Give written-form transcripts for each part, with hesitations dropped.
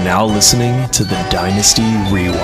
are now listening to the Dynasty Rewind.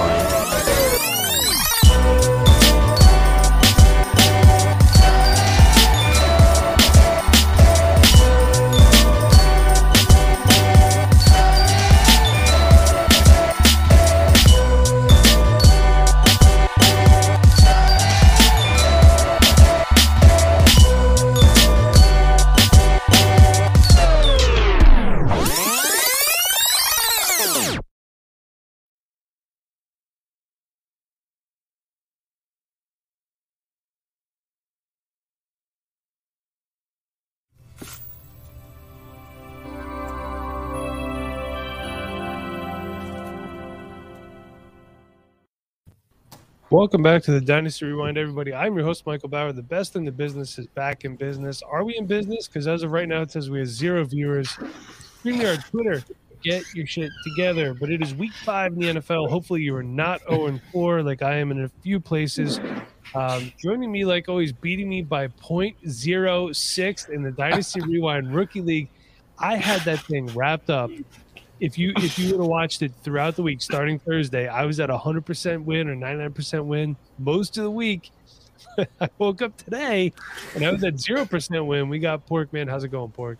Welcome back to the Dynasty Rewind, everybody. I'm your host, Michael Bauer. The best in the business is back in business. Are we in business? Because as of right now, it says we have 0 viewers. Streaming our Twitter, get your shit together. But it is week 5 in the NFL. Hopefully, you are not 0-4 like I am in a few places. Joining me, like always, beating me by 0.06 in the Dynasty Rewind Rookie League. I had that thing wrapped up. If you would have watched it throughout the week, starting Thursday, I was at 100% win or 99% win most of the week. I woke up today, and I was at 0% win. We got Pork Man. How's it going, Pork?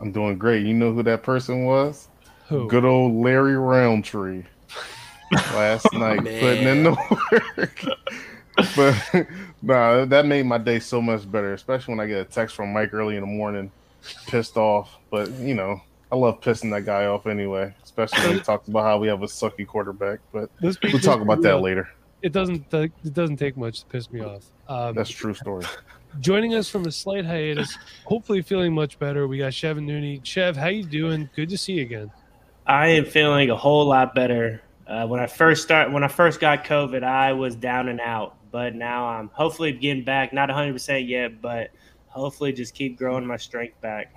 I'm doing great. You know who that person was? Who? Good old Larry Roundtree. Last night, putting in the work. But nah, that made my day so much better, especially when I get a text from Mike early in the morning, pissed off. But, you know. I love pissing that guy off anyway, especially when we talked about how we have a sucky quarterback. But we'll talk about that later. It doesn't take much to piss me off. That's a true story. Joining us from a slight hiatus, hopefully feeling much better, we got Chev Anuni. Chev, how you doing? Good to see you again. I am feeling a whole lot better. When I first got COVID, I was down and out. But now I'm hopefully getting back, not 100% yet, but hopefully just keep growing my strength back.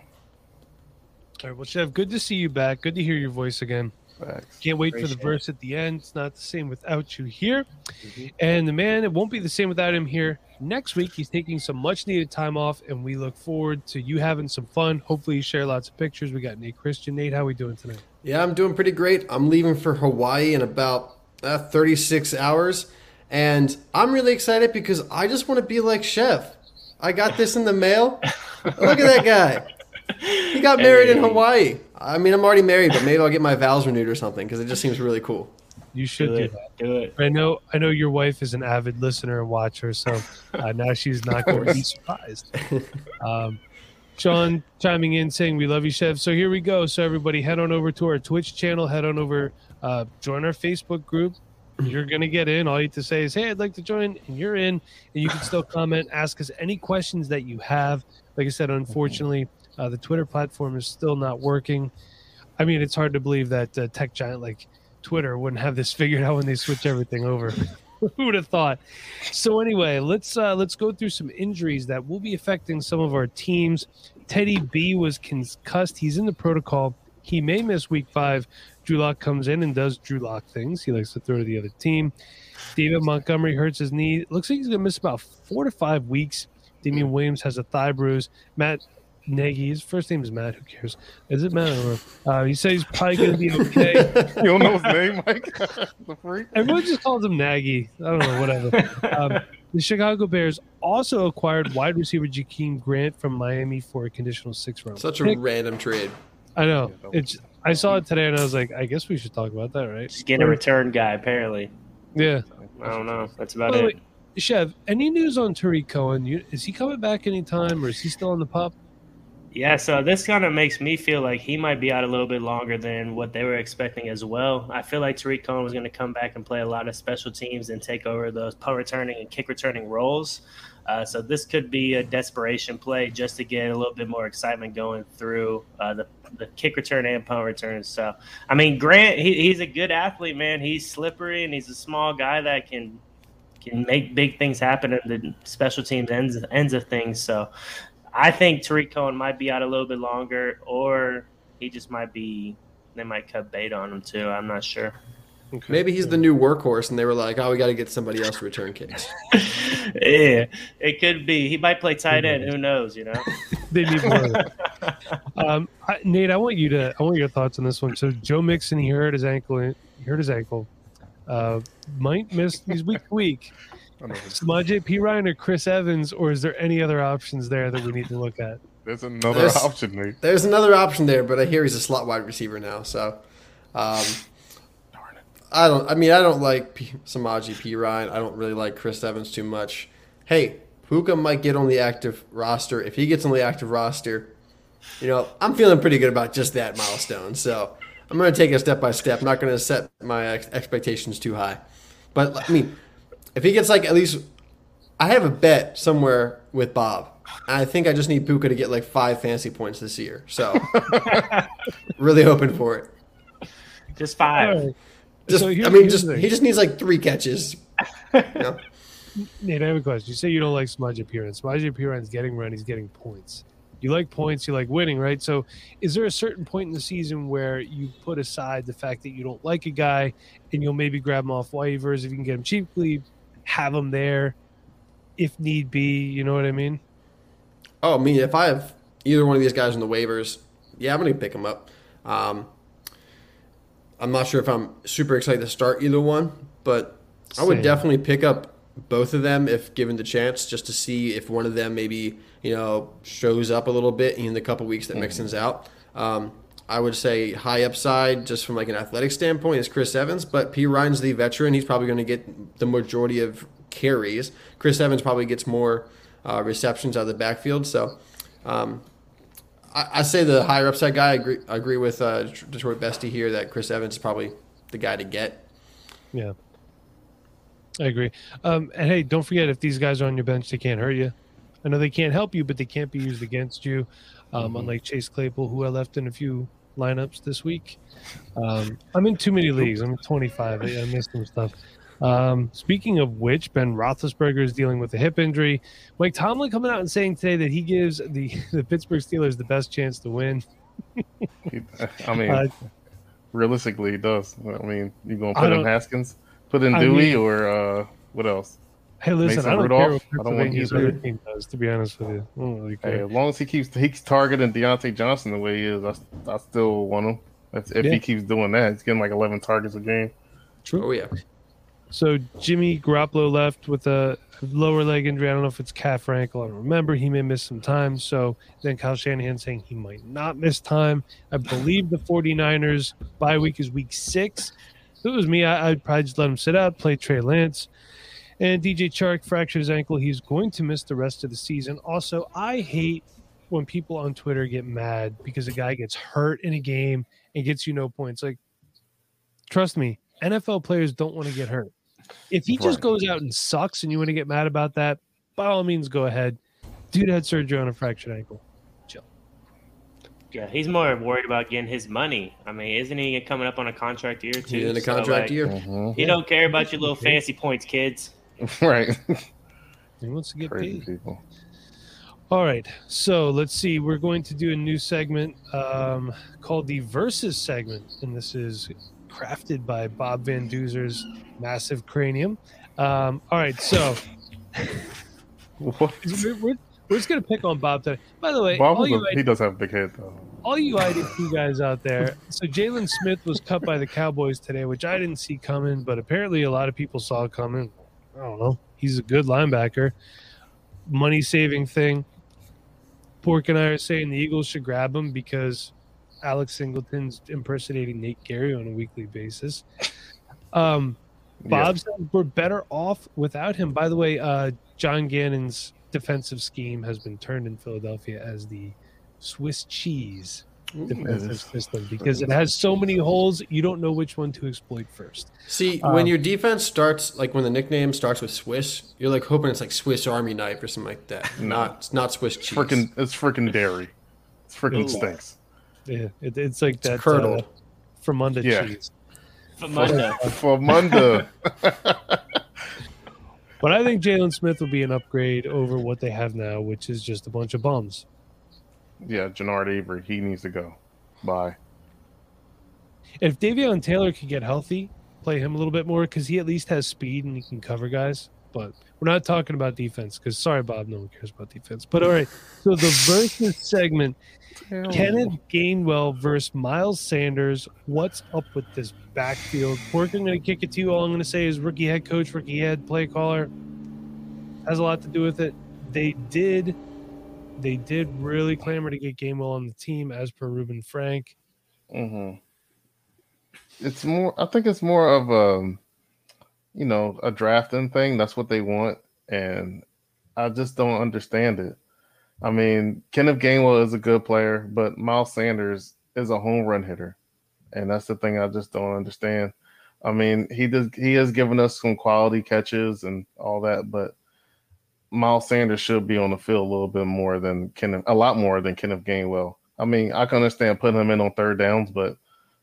All right, well, Chev, good to see you back. Good to hear your voice again. Thanks. Can't wait for the verse at the end. It's not the same without you here. Mm-hmm. And the man, it won't be the same without him here. Next week, he's taking some much-needed time off, and we look forward to you having some fun. Hopefully, you share lots of pictures. We got Nate Christian. Nate, how are we doing tonight? Yeah, I'm doing pretty great. I'm leaving for Hawaii in about 36 hours, and I'm really excited because I just want to be like Chev. I got this in the mail. Look at that guy. He got married in Hawaii. I mean, I'm already married, but maybe I'll get my vows renewed or something because it just seems really cool. You should do it. I know your wife is an avid listener and watcher, so now she's not going to be surprised. Sean chiming in saying, we love you, Chev. So here we go. So everybody head on over to our Twitch channel. Head on over. Join our Facebook group. You're going to get in. All you have to say is, hey, I'd like to join, and you're in. And you can still comment, ask us any questions that you have. Like I said, unfortunately, the Twitter platform is still not working. I mean, it's hard to believe that a tech giant like Twitter wouldn't have this figured out when they switch everything over. Who would have thought? So anyway, let's go through some injuries that will be affecting some of our teams. Teddy B was concussed. He's in the protocol. He may miss week 5. Drew Lock comes in and does Drew Lock things. He likes to throw to the other team. David Montgomery hurts his knee. Looks like he's going to miss about 4 to 5 weeks. Damian Williams has a thigh bruise. Matt Nagy, his first name is Matt. Who cares? Is it Matt? He said he's probably going to be okay. You don't know his name, Mike? The freak? Everyone just calls him Nagy. I don't know, whatever. The Chicago Bears also acquired wide receiver Jakeem Grant from Miami for a conditional 6th round. Such a random trade. I know. I saw it today, and I was like, I guess we should talk about that, right? Just getting a return guy, apparently. Yeah. I don't know. That's about it. Chev, any news on Tariq Cohen? Is he coming back anytime, or is he still on the pop? Yeah, so this kind of makes me feel like he might be out a little bit longer than what they were expecting as well. I feel like Tariq Cohen was going to come back and play a lot of special teams and take over those punt returning and kick returning roles. So this could be a desperation play just to get a little bit more excitement going through the kick return and punt returns. So, I mean, Grant, he's a good athlete, man. He's slippery, and he's a small guy that can make big things happen at the special teams ends of things. So I think Tariq Cohen might be out a little bit longer, or they might cut bait on him too. I'm not sure. Okay. Maybe he's the new workhorse, and they were like, "Oh, we got to get somebody else to return kicks." Yeah, it could be. He might play tight end. Who knows? You know, they need more. Nate, I want your thoughts on this one. So Joe Mixon, he hurt his ankle. Might miss his week to week. Samadji P. Ryan or Chris Evans, or is there any other options there that we need to look at? There's another option, Nate. There's another option there, but I hear he's a slot wide receiver now, so. I don't like Samadji P. Ryan. I don't really like Chris Evans too much. Hey, Puka might get on the active roster. If he gets on the active roster, you know, I'm feeling pretty good about just that milestone. So I'm going to take it step by step. I'm not going to set my expectations too high. But, I mean, if he gets, like, at least – I have a bet somewhere with Bob. I think I just need Puka to get, like, 5 fantasy points this year. So really hoping for it. Just 5. Right. He just needs like 3 catches. You know? Nate, I have a question. You say you don't like Samadji P. Ryan. Samadji P. Ryan's getting run. He's getting points. You like points. You like winning, right? So is there a certain point in the season where you put aside the fact that you don't like a guy and you'll maybe grab him off waivers if you can get him cheaply, have him there if need be? You know what I mean? Oh, I mean, if I have either one of these guys on the waivers, yeah, I'm going to pick him up. I'm not sure if I'm super excited to start either one, but I would definitely pick up both of them if given the chance, just to see if one of them maybe, you know, shows up a little bit in the couple weeks that Mixon's out. I would say high upside, just from like an athletic standpoint, is Chris Evans, but P. Ryan's the veteran. He's probably going to get the majority of carries. Chris Evans probably gets more receptions out of the backfield, so I say the higher upside guy. I agree with Detroit Bestie here that Chris Evans is probably the guy to get. Yeah, I agree. And, hey, don't forget, if these guys are on your bench, they can't hurt you. I know they can't help you, but they can't be used against you, unlike Chase Claypool, who I left in a few lineups this week. I'm in too many leagues. I'm in 25. I missed some stuff. Speaking of which, Ben Roethlisberger is dealing with a hip injury. Mike Tomlin coming out and saying today that he gives the Pittsburgh Steelers the best chance to win. I mean, realistically, he does. I mean, you going to put in Haskins? Put in Dewey or what else? Hey, listen, Mason Rudolph. I don't want either team does, to be honest with you. Really as long as he keeps targeting Deontay Johnson the way he is, I still want him. If he keeps doing that, he's getting like 11 targets a game. True. Oh, yeah. So Jimmy Garoppolo left with a lower leg injury. I don't know if it's calf or ankle. I don't remember. He may miss some time. So then Kyle Shanahan saying he might not miss time. I believe the 49ers bye week is week 6. If it was me, I'd probably just let him sit out, play Trey Lance. And DJ Chark fractured his ankle. He's going to miss the rest of the season. Also, I hate when people on Twitter get mad because a guy gets hurt in a game and gets you no points. Like, trust me, NFL players don't want to get hurt. If he just goes out and sucks and you want to get mad about that, by all means, go ahead. Dude had surgery on a fractured ankle. Chill. Yeah, he's more worried about getting his money. I mean, isn't he coming up on a contract year, too? He's in a contract year. He don't care about your little fancy points, kids. Right. He wants to get paid. People. All right, so let's see. We're going to do a new segment called the Versus segment, and this is crafted by Bob Van Duzer's massive cranium. All right, so we're just gonna pick on Bob today. By the way, he does have a big head though. All you IDP guys out there, so Jalen Smith was cut by the Cowboys today, which I didn't see coming, but apparently a lot of people saw it coming. I don't know. He's a good linebacker, money saving thing. Pork and I are saying the Eagles should grab him because Alex Singleton's impersonating Nate Gary on a weekly basis. Bob said we're better off without him. By the way, John Gannon's defensive scheme has been turned in Philadelphia as the Swiss cheese defensive system because it has so many holes, you don't know which one to exploit first. See, when your defense starts, like when the nickname starts with Swiss, you're like hoping it's like Swiss Army knife or something like that. No. It's not Swiss cheese. It's freaking dairy. It's freaking stinks. Yeah, it's like it's that curdled Fromunda cheese. Fromunda. But I think Jalen Smith will be an upgrade over what they have now, which is just a bunch of bums. Yeah, Jannard Avery, he needs to go. Bye. If Davion Taylor could get healthy, play him a little bit more because he at least has speed and he can cover guys. But we're not talking about defense because, sorry, Bob, no one cares about defense. But all right, so the versus segment, Kenneth Gainwell versus Miles Sanders. What's up with this backfield? Pork, I'm going to kick it to you. All I'm going to say is rookie head coach, rookie head play caller has a lot to do with it. They did really clamor to get Gainwell on the team, as per Ruben Frank. Mm-hmm. I think it's more of a drafting thing. That's what they want, and I just don't understand it. I mean, Kenneth Gainwell is a good player, but Miles Sanders is a home run hitter, and that's the thing I just don't understand. I mean, he has given us some quality catches and all that, but Miles Sanders should be on the field a lot more than Kenneth Gainwell. I mean, I can understand putting him in on third downs, but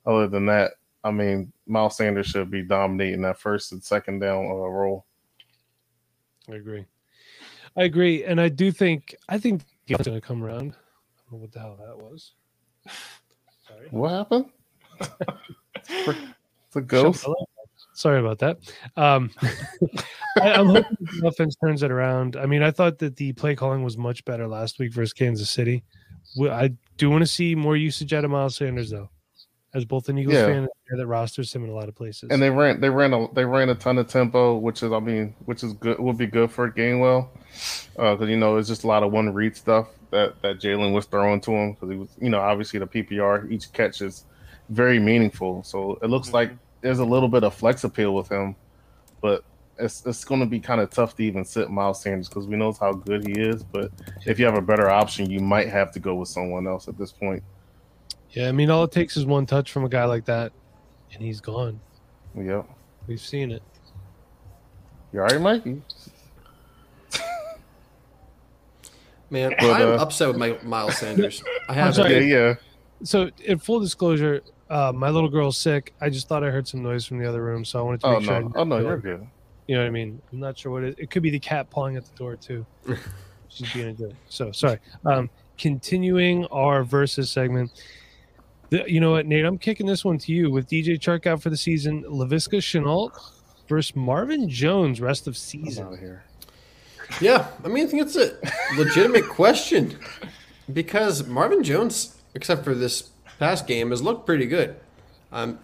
other than that, I mean, Miles Sanders should be dominating that first and second down role. I agree. And I think it's going to come around. I don't know what the hell that was. Sorry. What happened? It's a ghost. Sorry about that. I'm hoping the offense turns it around. I mean, I thought that the play calling was much better last week versus Kansas City. I do want to see more usage out of Miles Sanders, though, as both an Eagles fan that rosters him in a lot of places. And they ran a ton of tempo, which is good, would be good for Gainwell, because it's just a lot of one read stuff that Jalen was throwing to him, because he was obviously the PPR, each catch is very meaningful. So it looks like there's a little bit of flex appeal with him, but it's going to be kind of tough to even sit Miles Sanders because we know how good he is. But if you have a better option, you might have to go with someone else at this point. Yeah, I mean, all it takes is one touch from a guy like that, and he's gone. Yep. We've seen it. You all right, Mikey? Man, I'm upset with my Miles Sanders. I have it. Yeah. So, in full disclosure, my little girl's sick. I just thought I heard some noise from the other room, so I wanted to make sure. No, you're good. You know what I mean? I'm not sure what it is. It could be the cat pawing at the door, too. She's being a dick. So, sorry. Continuing our versus segment. You know what, Nate? I'm kicking this one to you. With DJ Chark out for the season, Laviska Shenault versus Marvin Jones rest of season. I'm out of here. Yeah, I mean, I think it's a legitimate question because Marvin Jones, except for this past game, has looked pretty good.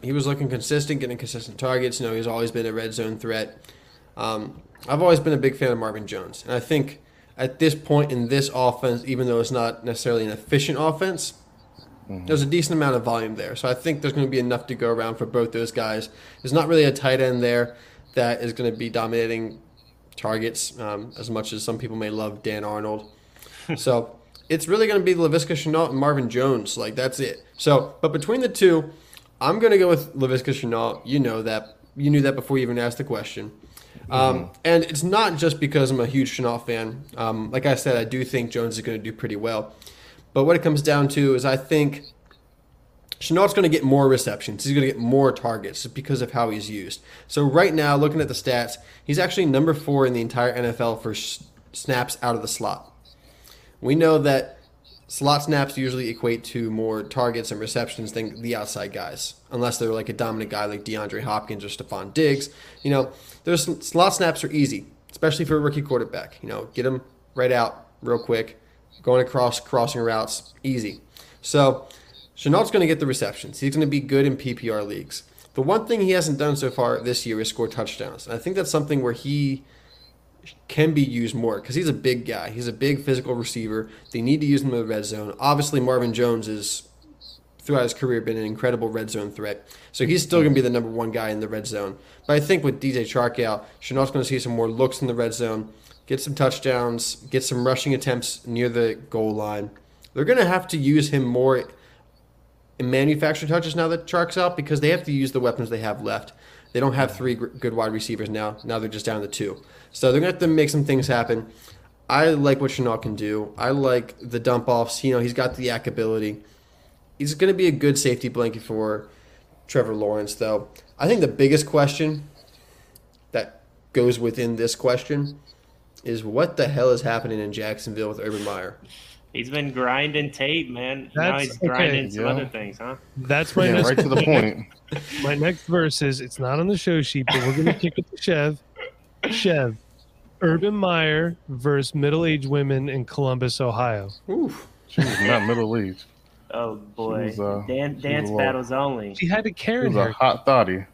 He was looking consistent, getting consistent targets. He's always been a red zone threat. I've always been a big fan of Marvin Jones, and I think at this point in this offense, even though it's not necessarily an efficient offense, there's a decent amount of volume there. So I think there's going to be enough to go around for both those guys. There's not really a tight end there that is going to be dominating targets as much as some people may love Dan Arnold. So it's really going to be Laviska Shenault and Marvin Jones. Like, that's it. So, but between the two, I'm going to go with Laviska Shenault. You know that. You knew that before you even asked the question. And it's not just because I'm a huge Shenault fan. Like I said, I do think Jones is going to do pretty well. But what it comes down to is I think Chenault's going to get more receptions. He's going to get more targets because of how he's used. So right now, looking at the stats, he's actually number 4 in the entire NFL for snaps out of the slot. We know that slot snaps usually equate to more targets and receptions than the outside guys, unless they're like a dominant guy like DeAndre Hopkins or Stephon Diggs. Those slot snaps are easy, especially for a rookie quarterback. Get them right out real quick. Going across, crossing routes, easy. So, Chenault's going to get the receptions. He's going to be good in PPR leagues. The one thing he hasn't done so far this year is score touchdowns. And I think that's something where he can be used more because he's a big guy. He's a big physical receiver. They need to use him in the red zone. Obviously, Marvin Jones has, throughout his career, been an incredible red zone threat. So, he's still going to be the number one guy in the red zone. But I think with DJ Chark out, Chenault's going to see some more looks in the red zone. Get some touchdowns, get some rushing attempts near the goal line. They're going to have to use him more in manufactured touches now that Chark's out because they have to use the weapons they have left. They don't have 3 good wide receivers now. Now they're just down to 2. So they're going to have to make some things happen. I like what Shenault can do. I like the dump-offs. He's got the yak ability. He's going to be a good safety blanket for Trevor Lawrence, though. I think the biggest question that goes within this question is what the hell is happening in Jacksonville with Urban Meyer? He's been grinding tape, man. Now he's grinding some other things, huh? That's my next right to the point. My next verse is, it's not on the show sheet, but we're going to kick it to Chev. Chev, Urban Meyer versus middle-aged women in Columbus, Ohio. Oof. She was not middle-aged. Oh, boy. Was, dance battles only. She had to carry her. She was a hot thotty.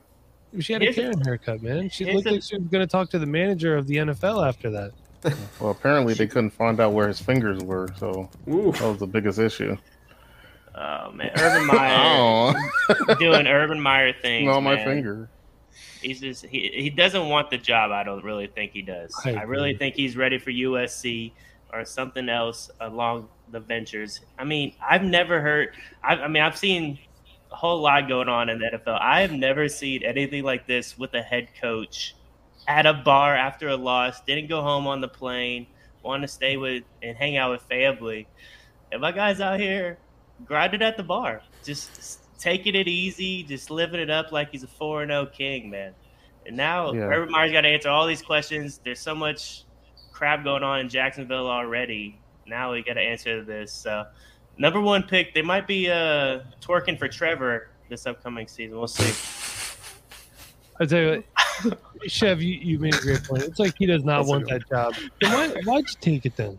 She had a Karen haircut, man. She looked like she was going to talk to the manager of the NFL after that. Well, apparently they couldn't find out where his fingers were, so that was the biggest issue. Oh, man. Urban Meyer doing Urban Meyer things, on my finger. He's just, he doesn't want the job. I don't really think he does. I really think he's ready for USC or something else along the ventures. I mean, I've never heard – I mean, I've seen – a whole lot going on in the NFL. I have never seen anything like this with a head coach at a bar after a loss, didn't go home on the plane, wanted to stay with and hang out with family. And my guys out here grinded at the bar, just taking it easy, just living it up like he's a 4-0 king, man. And now Urban Meyer's got to answer all these questions. There's so much crap going on in Jacksonville already. Now we got to answer this. So number one pick, they might be twerking for Trevor this upcoming season. We'll see. I tell you what, Chev, you made a great point. It's like he does not want that job. Why'd you take it then?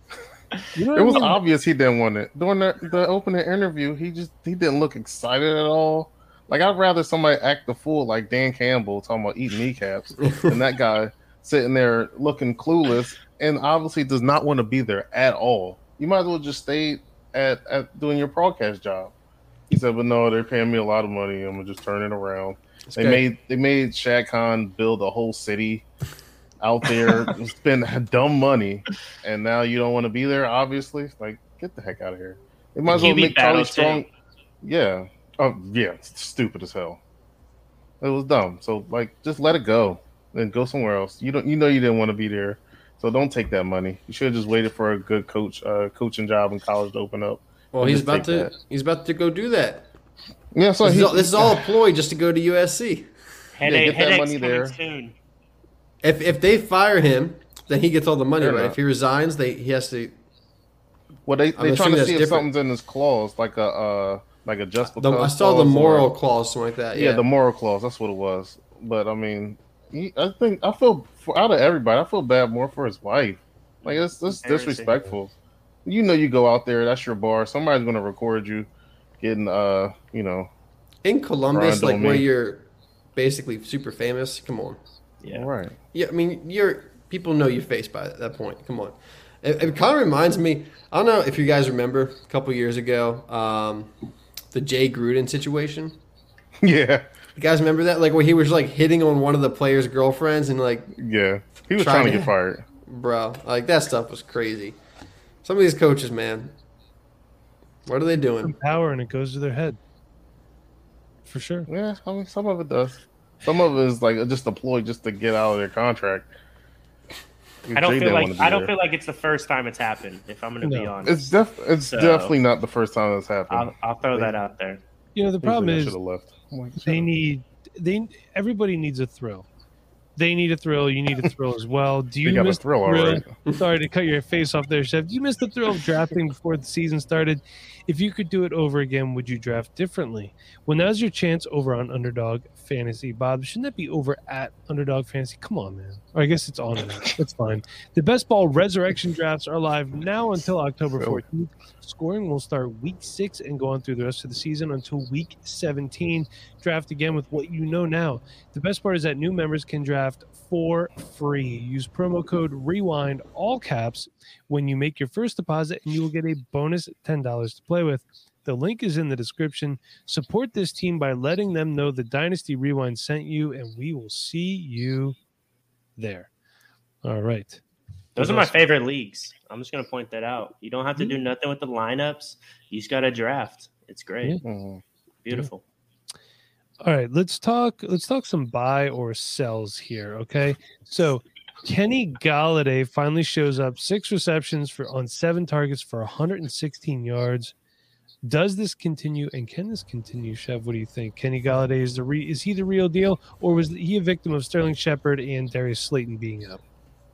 You know it was obvious he didn't want it. During the opening interview, he didn't look excited at all. Like, I'd rather somebody act the fool like Dan Campbell talking about eating kneecaps than that guy sitting there looking clueless and obviously does not want to be there at all. You might as well just stay at doing your broadcast job. He said, but no, they're paying me a lot of money. I'm going to just turn it around. It's they made Shad Khan build a whole city out there, spend dumb money, and now you don't want to be there, obviously. Like, get the heck out of here. They might as well make Charlie Strong. Yeah. Oh, yeah. It's stupid as hell. It was dumb. So, like, just let it go and go somewhere else. You know you didn't want to be there. So don't take that money. You should have just waited for a good coaching job in college to open up. Well, he's about to go do that. Yeah, so this is all a ploy just to go to USC. Get that money there. Soon. If they fire him, then he gets all the money. Right? If he resigns, he has to. Well, they're trying to see if something's in his clause, like a just because. I saw the moral clause, something like that. Yeah, the moral clause. That's what it was. But I mean. Out of everybody, I feel bad more for his wife. Like, that's disrespectful. You know, you go out there, that's your bar. Somebody's going to record you getting, you know. In Columbus, like where you're basically super famous, come on. Yeah. Right. Yeah, I mean, people know your face by that point. Come on. It kind of reminds me, I don't know if you guys remember a couple years ago, the Jay Gruden situation. Yeah. You guys remember that? Like, where he was, like, hitting on one of the players' girlfriends and, like... Yeah. He was trying to get fired. Bro, like, that stuff was crazy. Some of these coaches, man. What are they doing? Some power and it goes to their head. For sure. Yeah, I mean, some of it does. Some of it is, like, just a ploy just to get out of their contract. I don't feel like it's the first time it's happened, if I'm going to be honest. It's definitely not the first time it's happened. I'll throw that out there. You know, the problem is... Everybody needs a thrill. They need a thrill. You need a thrill as well. Do you miss a thrill? All right. Sorry to cut your face off there, Chef. Do you miss the thrill of drafting before the season started? If you could do it over again, would you draft differently? Well, now's your chance over on Underdog Fantasy. Bob, shouldn't that be over at Underdog Fantasy? Come on, man. Or I guess it's on. That's fine. The best ball resurrection drafts are live now until October 14th. Scoring will start week 6 and go on through the rest of the season until week 17. Draft again with what you know now. The best part is that new members can draft for free. Use promo code REWIND, all caps, when you make your first deposit, and you will get a bonus $10 to play with. The link is in the description. Support this team by letting them know the Dynasty Rewind sent you, and we will see you there. All right. Those are my favorite leagues. I'm just going to point that out. You don't have to do nothing with the lineups. You just got to draft. It's great. Yeah. Beautiful. Yeah. All right, let's talk some buy or sells here, okay? So Kenny Galladay finally shows up, 6 receptions on 7 targets for 116 yards. Does this continue, and can this continue, Chev? What do you think? Kenny Galladay, is he the real deal, or was he a victim of Sterling Shepard and Darius Slayton being up?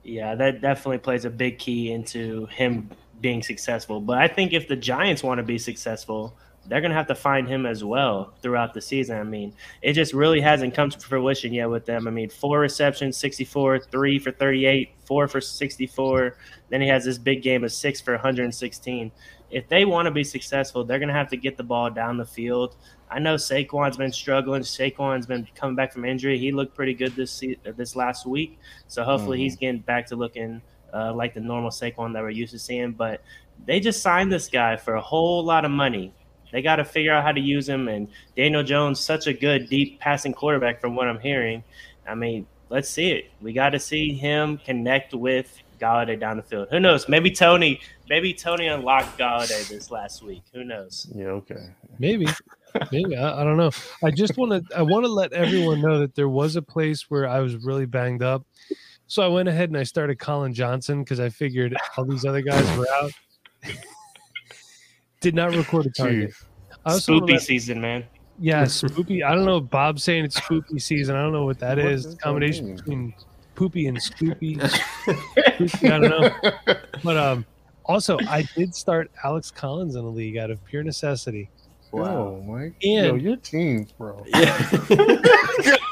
Yeah, that definitely plays a big key into him being successful. But I think if the Giants want to be successful, they're going to have to find him as well throughout the season. I mean, it just really hasn't come to fruition yet with them. I mean, 4 receptions, 64, 3 for 38, 4 for 64. Then he has this big game of 6 for 116. If they want to be successful, they're going to have to get the ball down the field. I know Saquon's been struggling. Saquon's been coming back from injury. He looked pretty good this last week. So hopefully he's getting back to looking like the normal Saquon that we're used to seeing. But they just signed this guy for a whole lot of money. They got to figure out how to use him. And Daniel Jones, such a good, deep passing quarterback from what I'm hearing. I mean, let's see it. We got to see him connect with Galladay down the field. Who knows? Maybe Tony unlocked Galladay this last week. Who knows? Yeah, okay. Maybe. I don't know. I want to let everyone know that there was a place where I was really banged up. So I went ahead and I started Colin Johnson because I figured all these other guys were out. Did not record a target. Spoopy season, man. Yeah, spoopy. I don't know. Bob's saying it's spoopy season. I don't know what that is. It's a combination between poopy and scoopy. I don't know. But also, I did start Alex Collins in the league out of pure necessity. Wow, Mike. Yo, your teams, bro. Yeah.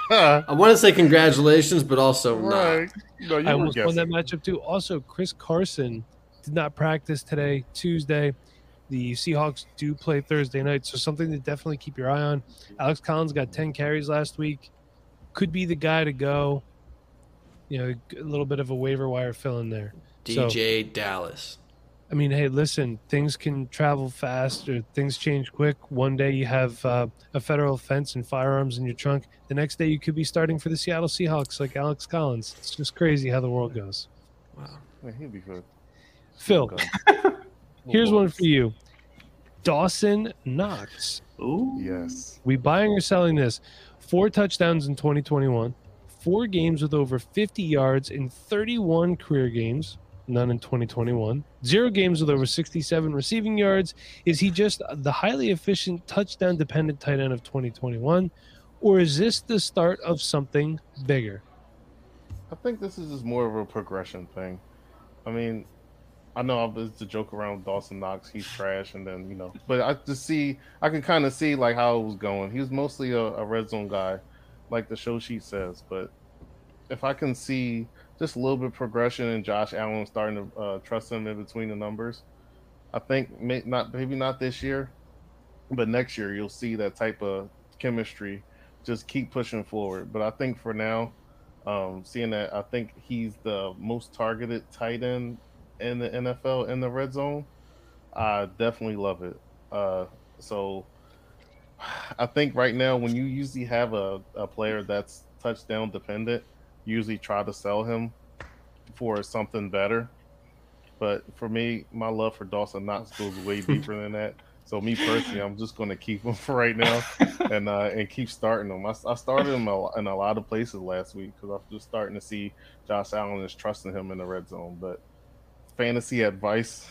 I want to say congratulations, but also right. No. I almost won that matchup, too. Also, Chris Carson did not practice today, Tuesday. The Seahawks do play Thursday night, so something to definitely keep your eye on. Alex Collins got 10 carries last week. Could be the guy to go. You know, a little bit of a waiver wire fill in there. DJ Dallas. I mean, hey, listen, things can travel fast or things change quick. One day you have a federal offense and firearms in your trunk. The next day you could be starting for the Seattle Seahawks like Alex Collins. It's just crazy how the world goes. Wow. Man, he'll be good. Phil. Here's one for you. Dawson Knox. Ooh. Yes. We buying or selling this? 4 touchdowns in 2021, 4 games with over 50 yards in 31 career games, none in 2021, 0 games with over 67 receiving yards. Is he just the highly efficient touchdown-dependent tight end of 2021, or is this the start of something bigger? I think this is just more of a progression thing. I mean, I know it's the joke around with Dawson Knox. He's trash, and then But I can kind of see like how it was going. He was mostly a red zone guy, like the show sheet says. But if I can see just a little bit of progression and Josh Allen starting to trust him in between the numbers, I think maybe not this year, but next year you'll see that type of chemistry just keep pushing forward. But I think for now, seeing that, I think he's the most targeted tight end in the NFL in the red zone. I definitely love it. So I think right now when you usually have a player that's touchdown dependent, you usually try to sell him for something better. But for me, my love for Dawson Knox goes way deeper than that. So me personally, I'm just going to keep him for right now and keep starting him. I started him in a lot of places last week because I'm just starting to see Josh Allen is trusting him in the red zone. But fantasy advice,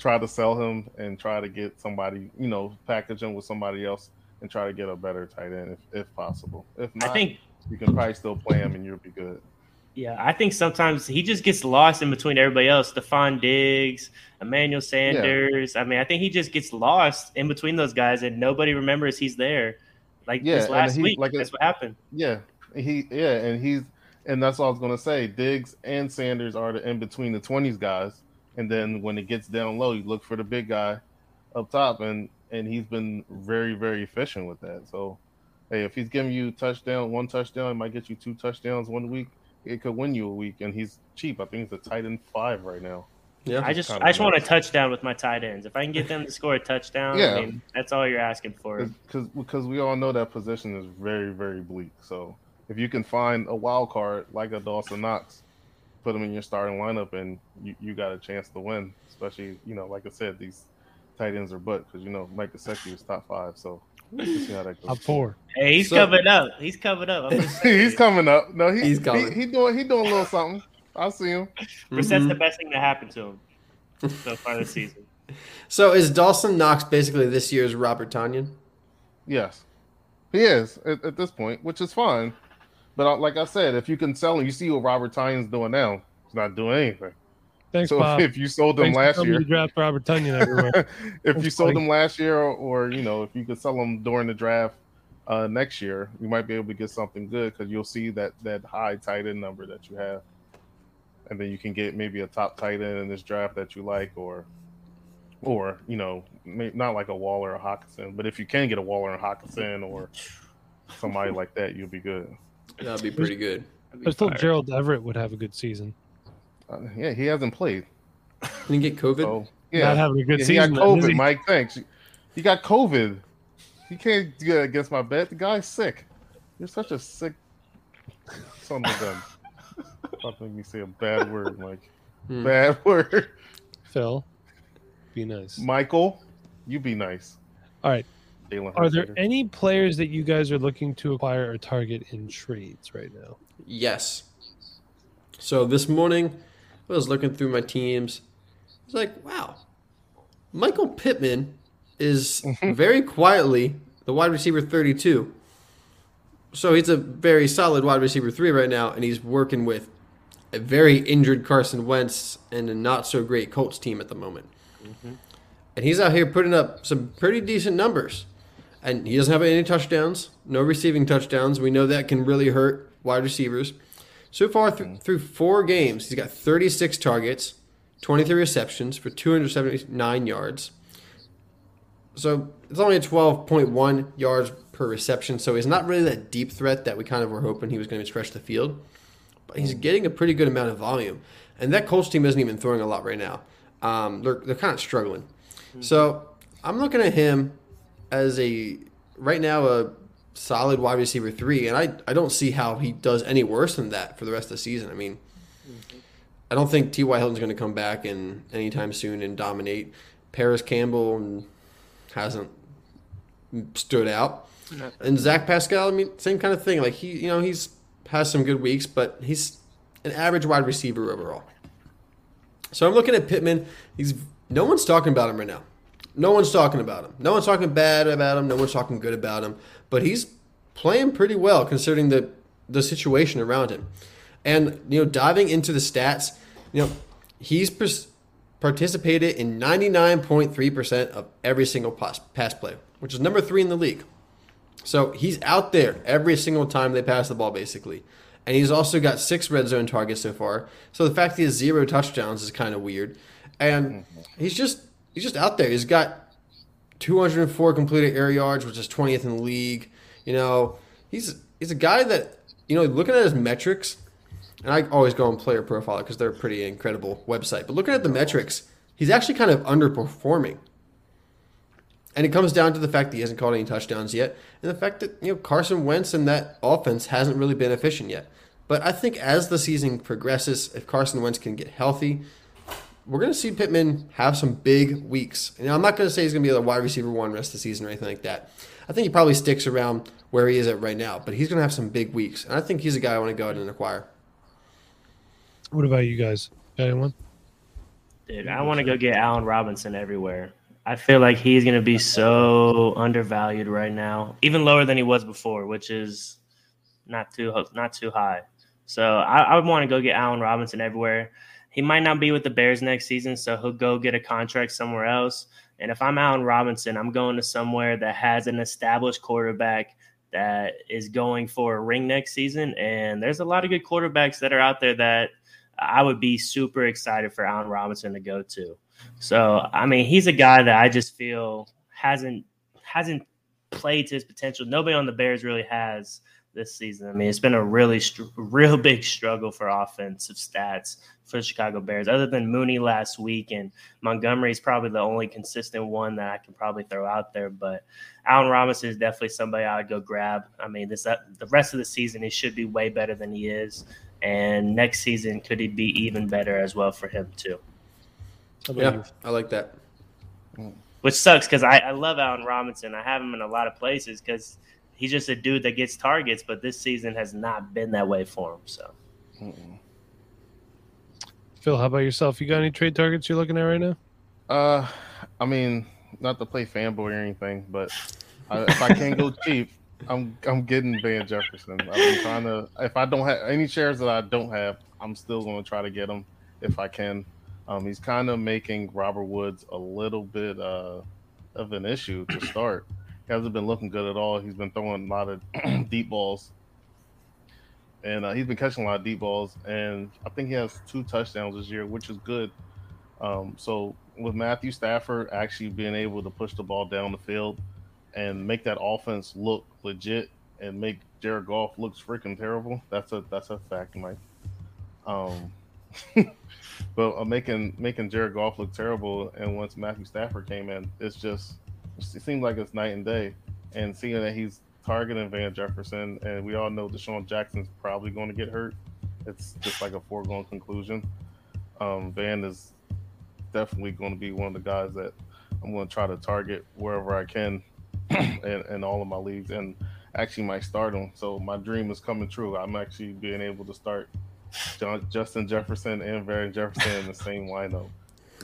try to sell him and try to get somebody, package him with somebody else and try to get a better tight end if possible. If not, I think you can probably still play him and you'll be good. Yeah, I think sometimes he just gets lost in between everybody else. Stephon Diggs, Emmanuel Sanders. Yeah. I mean, I think he just gets lost in between those guys and nobody remembers he's there. This last week, that's what happened. Yeah, and that's all I was going to say. Diggs and Sanders are the in-between the 20s guys. And then when it gets down low, you look for the big guy up top, and he's been very, very efficient with that. So, hey, if he's giving you one touchdown, it might get you 2 touchdowns 1 week. It could win you a week, and he's cheap. I think he's a tight end 5 right now. Yeah, I just want a touchdown with my tight ends. If I can get them to score a touchdown, yeah. I mean, that's all you're asking for. Because we all know that position is very, very bleak. So, if you can find a wild card like a Dawson Knox, put him in your starting lineup, and you got a chance to win. Especially, like I said, these tight ends are butt because Mike Gesicki is top 5. So let's see how that goes. I'm poor. Hey, he's coming up. He's coming up. No, he's coming. He doing a little something. I see him. That's the best thing that happened to him so far this season. So is Dawson Knox basically this year's Robert Tonyan? Yes, he is at this point, which is fine. But like I said, if you can sell him, you see what Robert Tonyan's doing now. He's not doing anything. Thanks, so Bob. If you sold them last year, you draft Robert Tonyan everywhere. Sold them last year, or you know, if you could sell them during the draft next year, you might be able to get something good because you'll see that high tight end number that you have, and then you can get maybe a top tight end in this draft that you like, or you know, not like a Waller or Hockenson, but if you can get a Waller and Hockenson or somebody like that, you'll be good. That'd be pretty good. I thought Gerald Everett would have a good season. Yeah, he hasn't played. Didn't get COVID. So, yeah, not having a good season. He got COVID, Mike. Thanks. He got COVID. He can't get against my bet. The guy's sick. You're such a sick son of them. Don't make me say a bad word, Mike. Bad word. Phil, be nice. Michael, you be nice. All right. Are there any players that you guys are looking to acquire or target in trades right now? Yes. So this morning, I was looking through my teams. I was like, wow, Michael Pittman is very quietly the wide receiver 32. So he's a very solid wide receiver 3 right now, and he's working with a very injured Carson Wentz and a not-so-great Colts team at the moment. Mm-hmm. And he's out here putting up some pretty decent numbers. And he doesn't have any touchdowns, no receiving touchdowns. We know that can really hurt wide receivers. So far, through 4 games, he's got 36 targets, 23 receptions for 279 yards. So it's only a 12.1 yards per reception. So he's not really that deep threat that we kind of were hoping he was going to stretch the field. But he's getting a pretty good amount of volume. And that Colts team isn't even throwing a lot right now. They're kind of struggling. So I'm looking at him as a solid wide receiver 3, and I don't see how he does any worse than that for the rest of the season. I mean, I don't think T.Y. Hilton's going to come back in anytime soon and dominate. Paris Campbell hasn't stood out, and Zach Pascal, I mean, same kind of thing. Like he's has some good weeks, but he's an average wide receiver overall. So I'm looking at Pittman. No one's talking about him right now. No one's talking about him. No one's talking bad about him. No one's talking good about him. But he's playing pretty well considering the situation around him. And, diving into the stats, he's participated in 99.3% of every single pass play, which is number 3 in the league. So he's out there every single time they pass the ball, basically. And he's also got 6 red zone targets so far. So the fact that he has 0 touchdowns is kind of weird. And he's just out there. He's got 204 completed air yards, which is 20th in the league. He's a guy that, looking at his metrics, and I always go on Player Profiler because they're a pretty incredible website. But looking at the metrics, he's actually kind of underperforming. And it comes down to the fact that he hasn't caught any touchdowns yet, and the fact that Carson Wentz and that offense hasn't really been efficient yet. But I think as the season progresses, if Carson Wentz can get healthy, we're going to see Pittman have some big weeks. And I'm not going to say he's going to be the wide receiver 1 rest of the season or anything like that. I think he probably sticks around where he is at right now, but he's going to have some big weeks. And I think he's a guy I want to go ahead and acquire. What about you guys? Got anyone? Dude, I want to go get Allen Robinson everywhere. I feel like he's going to be so undervalued right now, even lower than he was before, which is not too high. So I would want to go get Allen Robinson everywhere. He might not be with the Bears next season, so he'll go get a contract somewhere else. And if I'm Allen Robinson, I'm going to somewhere that has an established quarterback that is going for a ring next season. And there's a lot of good quarterbacks that are out there that I would be super excited for Allen Robinson to go to. So, I mean, he's a guy that I just feel hasn't played to his potential. Nobody on the Bears really has this season. I mean, it's been a real big struggle for offensive stats for the Chicago Bears, other than Mooney last week, and Montgomery's probably the only consistent one that I can probably throw out there. But Allen Robinson is definitely somebody I would go grab. I mean, the rest of the season, he should be way better than he is. And next season, could he be even better as well for him too? Yeah, I like that. Which sucks because I love Allen Robinson. I have him in a lot of places because he's just a dude that gets targets, but this season has not been that way for him. So, Phil, how about yourself? You got any trade targets you're looking at right now? I mean, not to play fanboy or anything, but if I can't go cheap, I'm getting Van Jefferson. I've been trying to. If I don't have any shares that I don't have, I'm still going to try to get them if I can. He's kind of making Robert Woods a little bit of an issue to start. He hasn't been looking good at all. He's been throwing a lot of deep balls. And he's been catching a lot of deep balls. And I think he has 2 touchdowns this year, which is good. So with Matthew Stafford actually being able to push the ball down the field and make that offense look legit and make Jared Goff look freaking terrible, that's a fact, Mike. But making Jared Goff look terrible, and once Matthew Stafford came in, it seemed like it's night and day. And seeing that he's targeting Van Jefferson, and we all know Deshaun Jackson's probably going to get hurt, it's just like a foregone conclusion. Van is definitely going to be one of the guys that I'm going to try to target wherever I can in all of my leagues, and actually might start him. So my dream is coming true. I'm actually being able to start Justin Jefferson and Van Jefferson in the same lineup.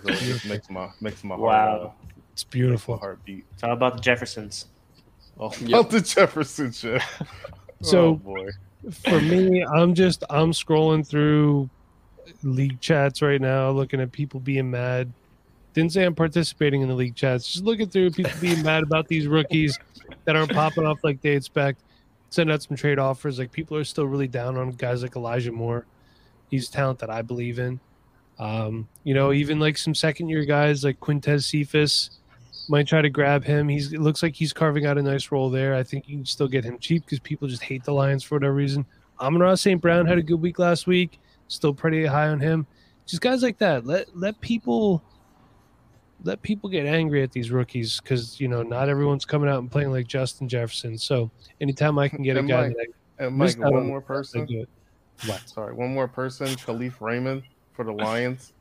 So it just makes my heart. Wow, it's beautiful. Heartbeat. It's all about the Jeffersons. Oh, yep. The Jefferson shit. So oh, boy. For me, I'm scrolling through league chats right now, looking at people being mad. Didn't say I'm participating in the league chats. Just looking through people being mad about these rookies that aren't popping off like they expect. Send out some trade offers. Like, people are still really down on guys like Elijah Moore. He's talent that I believe in. Even like some second-year guys like Quintez Cephas. Might try to grab him. It looks like he's carving out a nice role there. I think you can still get him cheap because people just hate the Lions for whatever reason. Amon-Ra St. Brown had a good week last week. Still pretty high on him. Just guys like that. Let people get angry at these rookies because, not everyone's coming out and playing like Justin Jefferson. So anytime I can get a guy that Mike, one more person. What? Sorry, one more person. Khalif Raymond for the Lions.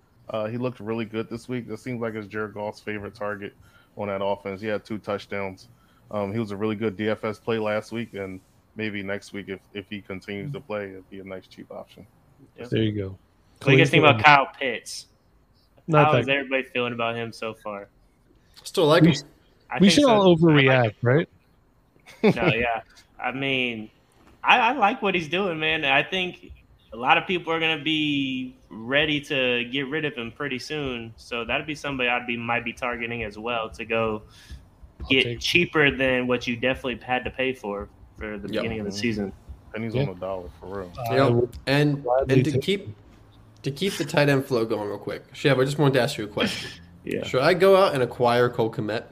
He looked really good this week. This seems like it's Jared Goff's favorite target on that offense. He had 2 touchdowns. He was a really good DFS play last week, and maybe next week if he continues to play, it'd be a nice cheap option. Yep. There you go. What do you guys think about Kyle Pitts? How is everybody feeling about him so far? Still like him. We should all overreact, right? No, yeah. I mean, I like what he's doing, man. I think a lot of people are going to be ready to get rid of him pretty soon. So that'd be somebody might be targeting as well to go get cheaper than what you definitely had to pay for the beginning of the season. And he's on a dollar for real. And to keep the tight end flow going real quick, Chev, I just wanted to ask you a question. Yeah. Should I go out and acquire Cole Kmet?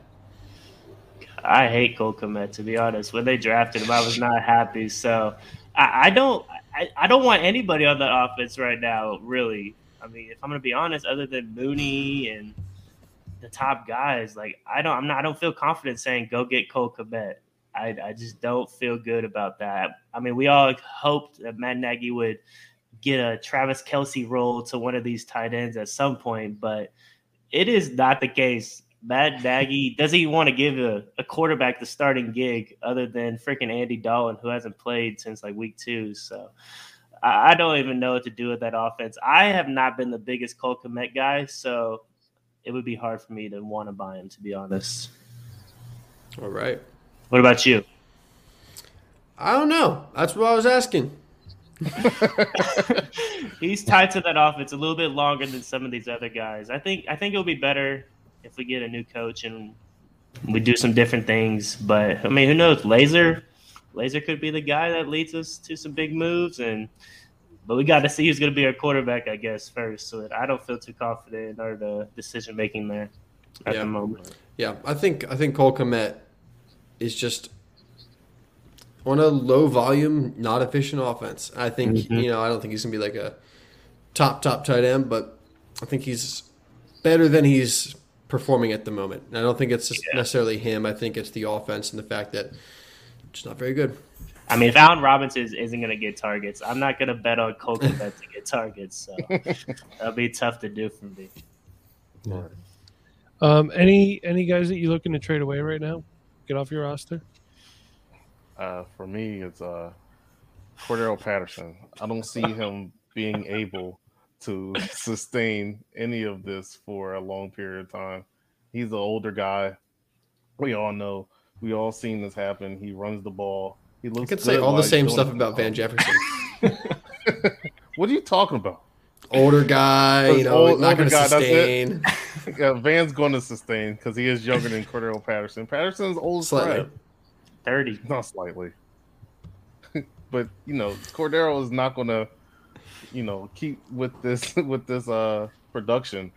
I hate Cole Kmet, to be honest. When they drafted him, I was not happy. So I don't want anybody on that offense right now, really. I mean, if I'm going to be honest, other than Mooney and the top guys, like I don't feel confident saying go get Cole Kmet. I just don't feel good about that. I mean, we all hoped that Matt Nagy would get a Travis Kelce role to one of these tight ends at some point, but it is not the case. Matt Nagy doesn't even want to give a quarterback the starting gig other than freaking Andy Dalton, who hasn't played since like week 2. So I don't even know what to do with that offense. I have not been the biggest Cole Kmet guy, so it would be hard for me to want to buy him, to be honest. All right. What about you? I don't know. That's what I was asking. He's tied to that offense a little bit longer than some of these other guys. I think it'll be better if we get a new coach and we do some different things. But, I mean, who knows? Laser could be the guy that leads us to some big moves. But we got to see who's going to be our quarterback, I guess, first. So I don't feel too confident in our decision-making there at the moment. Yeah, I think Cole Kmet is just on a low-volume, not efficient offense. I think, I don't think he's going to be like a top tight end, but I think he's better than he's – performing at the moment. And I don't think it's just necessarily him. I think it's the offense and the fact that it's not very good. I mean, if Allen Robinson isn't going to get targets, I'm not going to bet on Cole Kmet to get targets. So that'll be tough to do for me. Yeah. Any guys that you're looking to trade away right now? Get off your roster? For me, it's Cordero Patterson. I don't see him being able to sustain any of this for a long period of time. He's an older guy. We all know. We all seen this happen. He runs the ball. He looks. I could say all the same stuff about Van Jefferson. What are you talking about? older guy, you know, old, not going to sustain. Yeah, Van's going to sustain because he is younger than Cordell Patterson. Patterson's old slightly. 30. Not slightly. But, you know, Cordero is not going to, you know, keep with this production.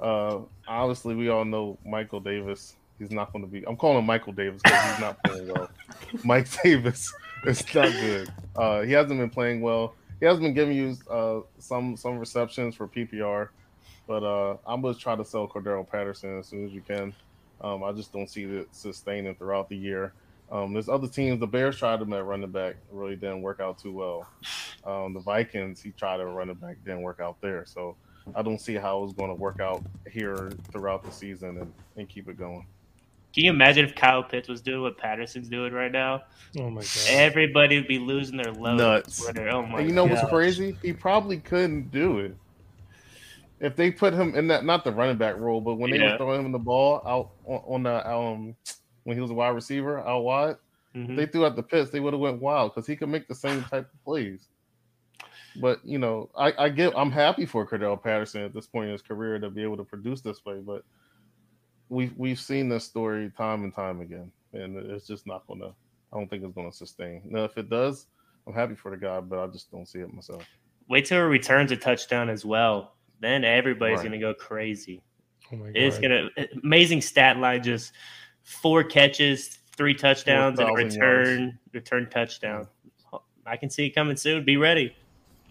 Obviously, we all know Michael Davis. He's not going to be – I'm calling him Michael Davis because he's not playing well. Mike Davis is not good. He hasn't been playing well. He hasn't been giving you some receptions for PPR. But I'm going to try to sell Cordero Patterson as soon as you can. I just don't see it sustaining throughout the year. There's other teams. The Bears tried him at running back. Really didn't work out too well. The Vikings, he tried at running back. Didn't work out there. So I don't see how it's going to work out here throughout the season and keep it going. Can you imagine if Kyle Pitts was doing what Patterson's doing right now? Oh, my God. Everybody would be losing their load. Nuts. Oh my and you know gosh. What's crazy? He probably couldn't do it. If they put him in that, not the running back role, but when they were throwing him the ball out on the when he was a wide receiver out wide, if they threw out the Pitts, they would have went wild because he could make the same type of plays. But you know, I'm happy for Cordell Patterson at this point in his career to be able to produce this way, but we've seen this story time and time again, and it's just not gonna. I don't think it's gonna sustain. Now, if it does, I'm happy for the guy, but I just don't see it myself. Wait till he returns a touchdown as well. Then everybody's going to go crazy. Oh my God. It's going to – amazing stat line, just 4 catches, 3 touchdowns, and a return touchdown. I can see it coming soon. Be ready.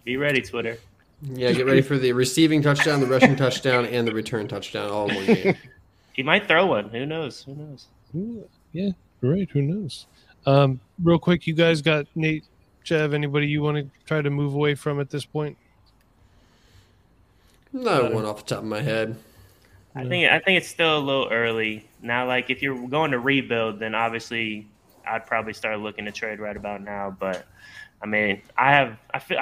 Be ready, Twitter. Yeah, get ready for the receiving touchdown, the rushing touchdown, and the return touchdown all in one game. He might throw one. Who knows? Who knows? Ooh, yeah, great. Who knows? Real quick, you guys got Nate, Chev, anybody you want to try to move away from at this point? No one off the top of my head. I think it's still a little early. Now, like, if you're going to rebuild, then obviously I'd probably start looking to trade right about now. But, I mean, I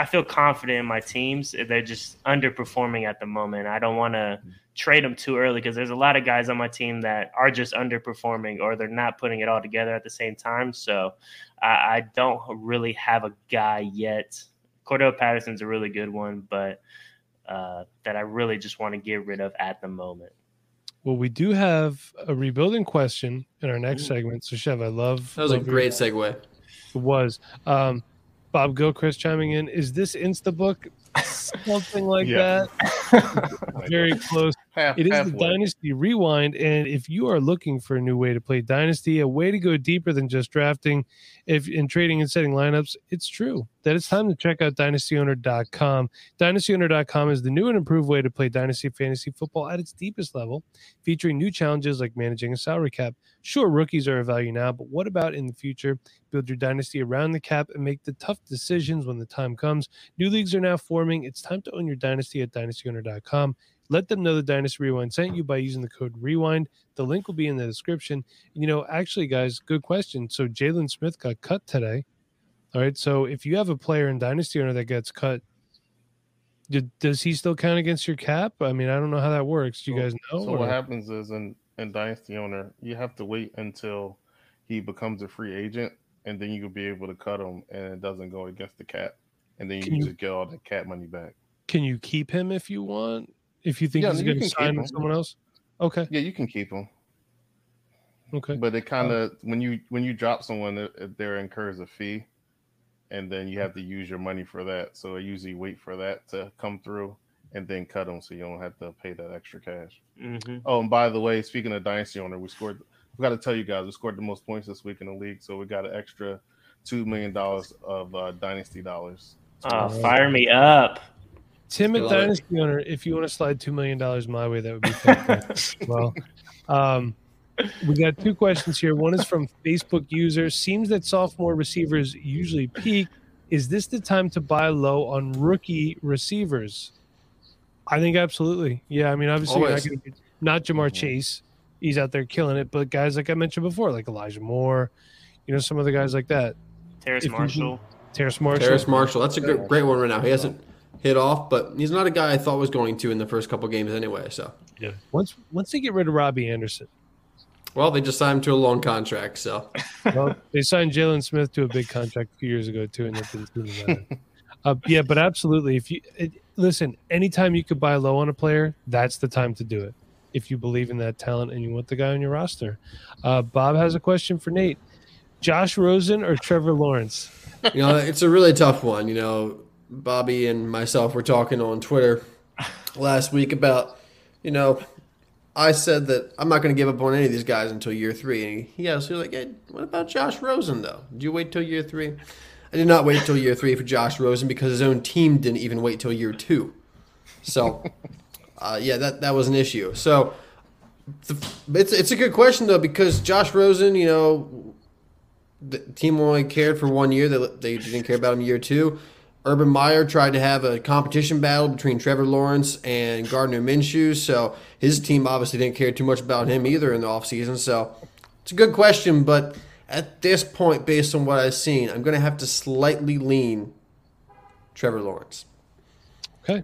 feel confident in my teams. They're just underperforming at the moment. I don't want to trade them too early because there's a lot of guys on my team that are just underperforming or they're not putting it all together at the same time. So I don't really have a guy yet. Cordell Patterson's a really good one, but – that I really just want to get rid of at the moment. Well, we do have a rebuilding question in our next segment. So, Chev, I love that. Was a great segue. It was. Bob Gilchrist chiming in. Is this Instabook? Something like that. Very close. It is the Dynasty Rewind. And if you are looking for a new way to play Dynasty, a way to go deeper than just drafting and trading and setting lineups, it's true that it's time to check out DynastyOwner.com. DynastyOwner.com is the new and improved way to play Dynasty fantasy football at its deepest level, featuring new challenges like managing a salary cap. Sure, rookies are a value now, but what about in the future? Build your Dynasty around the cap and make the tough decisions when the time comes. New leagues are now forming. It's time to own your Dynasty at DynastyOwner.com. Let them know the Dynasty Rewind sent you by using the code REWIND. The link will be in the description. You know, actually, guys, good question. So Jalen Smith got cut today. All right, so if you have a player in Dynasty Owner that gets cut, does he still count against your cap? I mean, I don't know how that works. Do you guys know? So what happens is in Dynasty Owner, you have to wait until he becomes a free agent, and then you'll be able to cut him, and it doesn't go against the cap. And then you just get all the cap money back. Can you keep him if you want? If you think he's going to sign with someone else? Okay. Yeah, you can keep him. Okay. But it kind of, when you drop someone, there incurs a fee, and then you have to use your money for that. So I usually wait for that to come through and then cut them so you don't have to pay that extra cash. Mm-hmm. Oh, and by the way, speaking of Dynasty Owner, I've got to tell you guys, we scored the most points this week in the league, so we got an extra $2 million of Dynasty dollars. Oh, fire me up. Tim at Dynasty Owner, if you want to slide $2 million my way, that would be fantastic. Well, we got 2 questions here. One is from Facebook user. Seems that sophomore receivers usually peak. Is this the time to buy low on rookie receivers? I think absolutely. Yeah, I mean, obviously, not Jamar Chase. He's out there killing it. But guys, like I mentioned before, like Elijah Moore, you know, some other guys like that. Terrace Marshall. That's a great one right now. He hasn't hit off, but he's not a guy I thought was going to in the first couple games anyway. So yeah, once they get rid of Robbie Anderson, well, they just signed him to a long contract. So well, they signed Jalen Smith to a big contract a few years ago too, and that didn't do that. Yeah, but absolutely, if you listen, anytime you could buy low on a player, that's the time to do it. If you believe in that talent and you want the guy on your roster. Bob has a question for Nate. Josh Rosen or Trevor Lawrence? You know, it's a really tough one. You know, Bobby and myself were talking on Twitter last week about, you know, I said that I'm not going to give up on any of these guys until year three. And he asked me, like, hey, what about Josh Rosen, though? Did you wait till year three? I did not wait till year three for Josh Rosen because his own team didn't even wait till year two. So, yeah, that was an issue. So, it's a good question, though, because Josh Rosen, you know, the team only cared for 1 year. They didn't care about him year two. Urban Meyer tried to have a competition battle between Trevor Lawrence and Gardner Minshew, so his team obviously didn't care too much about him either in the offseason. So it's a good question, but at this point, based on what I've seen, I'm going to have to slightly lean Trevor Lawrence. Okay.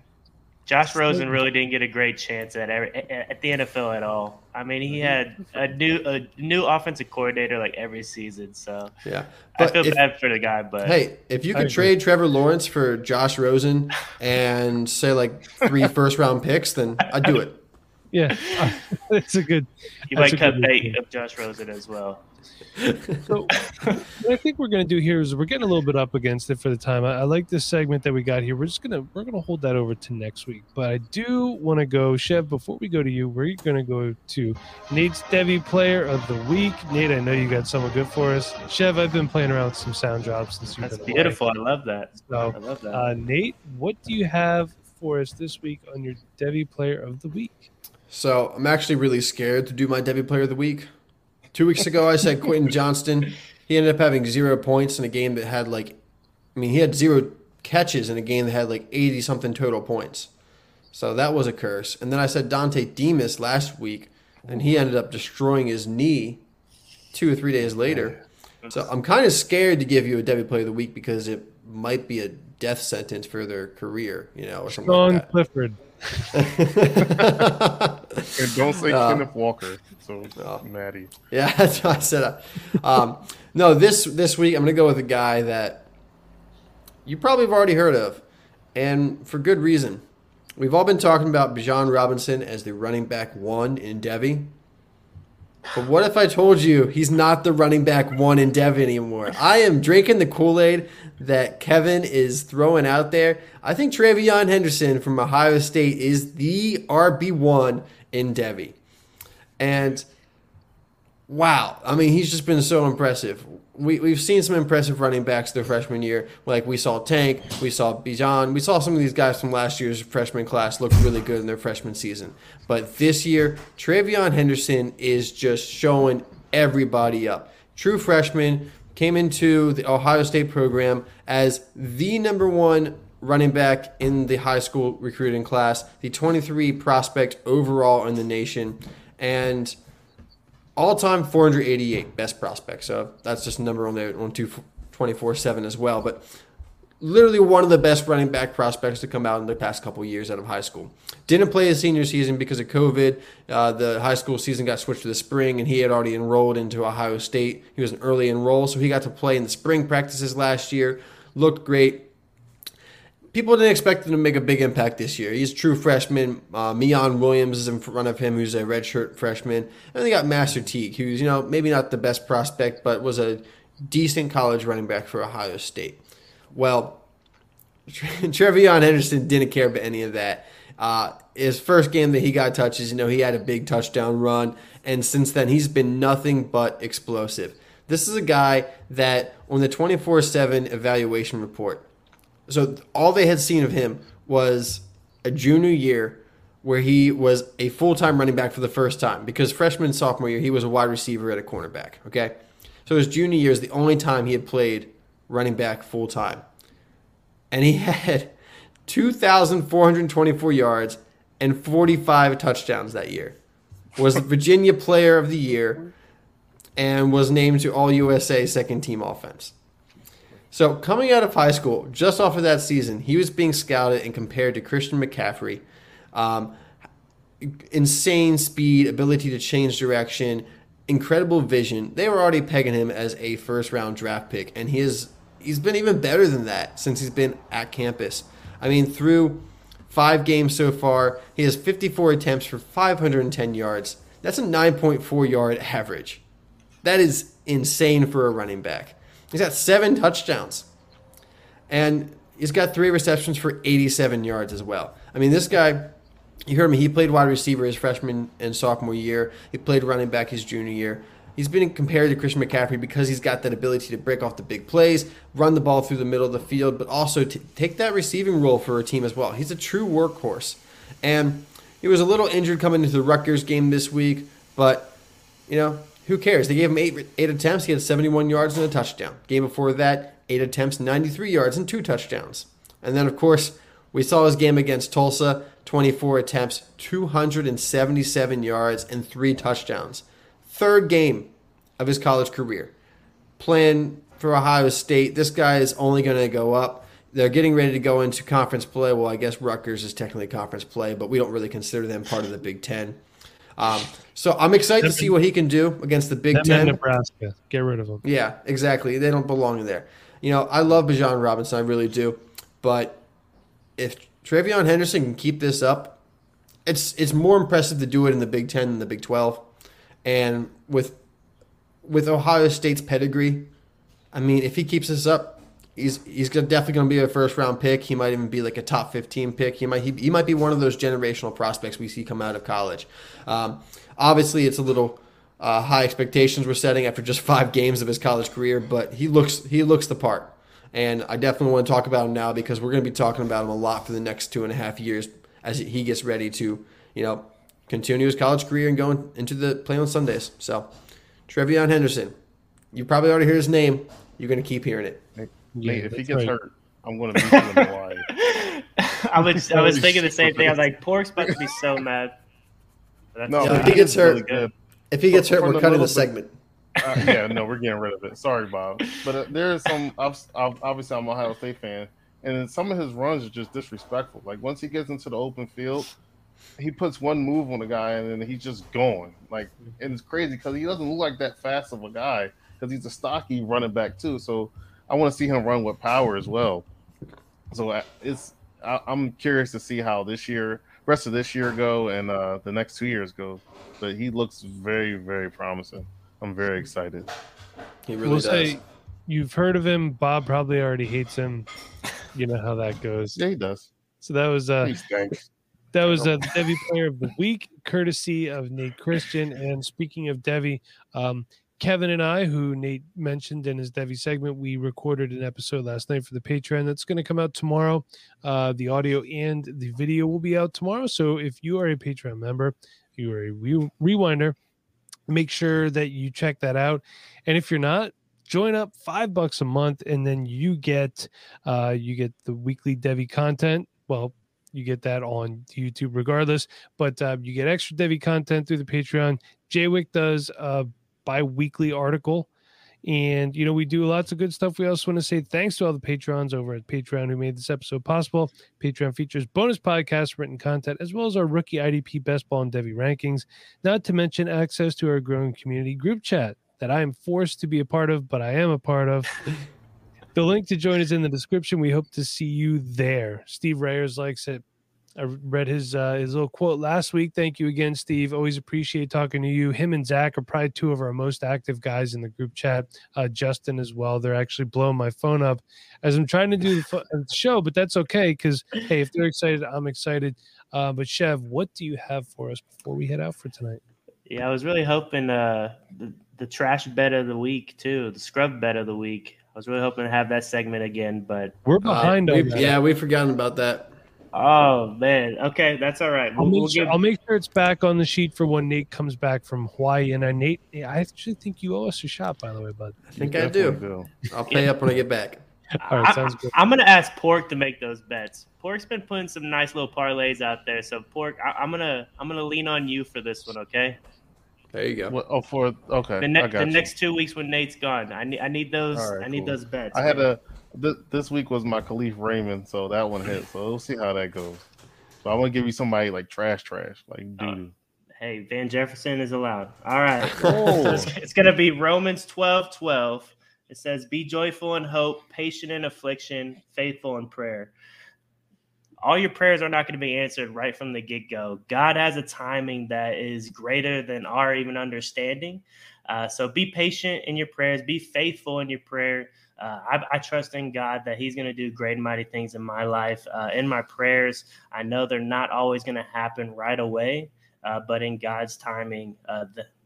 Josh Rosen really didn't get a great chance at the NFL at all. I mean, he had a new offensive coordinator like every season, so yeah. But I feel bad for the guy. But hey, if you could trade Trevor Lawrence for Josh Rosen and say like 3 first-round picks, then I'd do it. Yeah, that's a good. You might cut bait of Josh Rosen as well. So what I think we're going to do here is we're getting a little bit up against it for the time. I like this segment that we got here. We're going to hold that over to next week. But I do want to go, Chev, before we go to you, we're going to go to Nate's Devy Player of the Week. Nate, I know you got someone good for us. Chev, I've been playing around with some sound drops since you've been away. That's beautiful. I love that. So, I love that. Nate, what do you have for us this week on your Devy Player of the Week? So I'm actually really scared to do my Devy Player of the Week. 2 weeks ago, I said Quentin Johnston. He ended up having 0 points in a game that had he had 0 catches in a game that had 80-something total points. So that was a curse. And then I said Dante Demas last week, and he ended up destroying his knee 2 or 3 days later. So I'm kind of scared to give you a Devy Player of the Week because it might be a death sentence for their career, you know, or something like that. Sean Clifford. And don't say Kenneth Walker. So Maddie. Yeah, that's what I said. No, this week I'm going to go with a guy that you probably have already heard of, and for good reason. We've all been talking about Bijan Robinson as the running back one in Devy. But what if I told you he's not the running back one in Devy anymore? I am drinking the Kool-Aid that Kevin is throwing out there. I think Travion Henderson from Ohio State is the RB1 in Devy. And, wow, I mean, he's just been so impressive. We've seen some impressive running backs their freshman year. Like we saw Tank, we saw Bijan, we saw some of these guys from last year's freshman class look really good in their freshman season. But this year, Travion Henderson is just showing everybody up. True freshman, came into the Ohio State program as the number 1 running back in the high school recruiting class, the 23 prospect overall in the nation, and all-time 488 best prospects. So that's just a number on there on 224.7 as well. But literally one of the best running back prospects to come out in the past couple of years out of high school. Didn't play his senior season because of COVID. The high school season got switched to the spring, and he had already enrolled into Ohio State. He was an early enroll, so he got to play in the spring practices last year. Looked great. People didn't expect him to make a big impact this year. He's a true freshman. Meon Williams is in front of him, who's a redshirt freshman. And they got Master Teague, who's, you know, maybe not the best prospect, but was a decent college running back for Ohio State. Well, Trevion Henderson didn't care about any of that. His first game that he got touches, you know, he had a big touchdown run. And since then, he's been nothing but explosive. This is a guy that on the 24/7 evaluation report, so all they had seen of him was a junior year where he was a full-time running back for the first time because freshman, sophomore year, he was a wide receiver at a cornerback, okay? So his junior year is the only time he had played running back full-time. And he had 2,424 yards and 45 touchdowns that year. Was the Virginia Player of the Year and was named to All-USA second-team offense. So coming out of high school, just off of that season, he was being scouted and compared to Christian McCaffrey. Insane speed, ability to change direction, incredible vision. They were already pegging him as a first-round draft pick, and he's been even better than that since he's been at campus. I mean, through 5 games so far. He has 54 attempts for 510 yards. That's a 9.4 yard average. That is insane for a running back. He's got 7 touchdowns. And he's got 3 receptions for 87 yards as well. I mean, this guy, you heard me, he played wide receiver his freshman and sophomore year. He played running back his junior year. He's been compared to Christian McCaffrey because he's got that ability to break off the big plays, run the ball through the middle of the field, but also take that receiving role for a team as well. He's a true workhorse. And he was a little injured coming into the Rutgers game this week, but, you know, who cares? They gave him eight attempts. He had 71 yards and a touchdown. Game before that, 8 attempts, 93 yards, and 2 touchdowns. And then, of course, we saw his game against Tulsa, 24 attempts, 277 yards, and 3 touchdowns. 3rd game of his college career. Playing for Ohio State, this guy is only going to go up. They're getting ready to go into conference play. Well, I guess Rutgers is technically conference play, but we don't really consider them part of the Big Ten. So I'm excited to see what he can do against the Big Ten. Nebraska. Get rid of them. Yeah, exactly. They don't belong there. You know, I love Bijan Robinson. I really do. But if Travion Henderson can keep this up, it's more impressive to do it in the Big Ten than the Big 12. And with Ohio State's pedigree, I mean, if he keeps this up, he's definitely going to be a first-round pick. He might even be like a top 15 pick. He might be one of those generational prospects we see come out of college. Obviously, it's a little high expectations we're setting after just 5 games of his college career, but he looks the part. And I definitely want to talk about him now because we're going to be talking about him a lot for the next 2.5 years as he gets ready to, you know, continue his college career and go into the play on Sundays. So, Trevion Henderson, you probably already heard his name. You're going to keep hearing it. Yeah, if he gets hurt, I'm going to meet him in Hawaii. I was thinking the same thing. I was like, Pork's about to be so mad. If he gets hurt, really we're cutting the segment. We're getting rid of it. Sorry, Bob. But there is some. Obviously, I'm an Ohio State fan, and some of his runs are just disrespectful. Like once he gets into the open field, he puts one move on the guy, and then he's just going. Like, and it's crazy because he doesn't look like that fast of a guy because he's a stocky running back too. So I want to see him run with power as well. So I'm curious to see how this year, rest of this year go, and the next 2 years go. But he looks very, very promising. I'm very excited. He really does. Say, you've heard of him. Bob probably already hates him. You know how that goes. Yeah, he does. So that was a Devy Player of the Week, courtesy of Nate Christian. And speaking of Devy, Kevin and I, who Nate mentioned in his Devy segment, we recorded an episode last night for the Patreon that's going to come out tomorrow. The audio and the video will be out tomorrow. So if you are a Patreon member, you are a rewinder, make sure that you check that out. And if you're not, join up $5 a month, and then you get the weekly Devy content. Well, you get that on YouTube regardless, but you get extra Devy content through the Patreon. Jaywick does a bi-weekly article, and you know, we do lots of good stuff. We also want to say thanks to all the patrons over at Patreon who made this episode possible. Patreon features bonus podcasts, written content, as well as our rookie IDP best ball and Devy rankings, not to mention access to our growing community group chat that I am forced to be a part of, but I am a part of. The link to join is in the description. We hope to see you there. Steve Reyers likes it. I read his little quote last week. Thank you again, Steve. Always appreciate talking to you. Him and Zach are probably 2 of our most active guys in the group chat. Justin as well. They're actually blowing my phone up as I'm trying to do the show, but that's okay because, hey, if they're excited, I'm excited. But, Chev, what do you have for us before we head out for tonight? Yeah, I was really hoping the trash bed of the week, too, the scrub bed of the week. I was really hoping to have that segment again, but we're behind on that. Yeah, we've forgotten about that. Oh, man. Okay, that's all right. I'll make sure it's back on the sheet for when Nate comes back from Hawaii. And Nate, I actually think you owe us a shot, by the way, bud. I think I do. I'll pay up when I get back. All right, sounds good. I'm going to ask Pork to make those bets. Pork's been putting some nice little parlays out there. So, Pork, I'm gonna lean on you for this one, okay? There you go. Next 2 weeks when Nate's gone, I need those. Right, I need those bets. I had this week was my Khalif Raymond, so that one hit. So we'll see how that goes. So I want to give you somebody like trash, like dude. Hey, Van Jefferson is allowed. All right. Oh. So it's gonna be Romans 12:12. It says, "Be joyful in hope, patient in affliction, faithful in prayer." all your prayers are not going to be answered right from the get-go. God has a timing that is greater than our even understanding. So be patient in your prayers. Be faithful in your prayer. I trust in God that he's going to do great and mighty things in my life. In my prayers, I know they're not always going to happen right away, but in God's timing,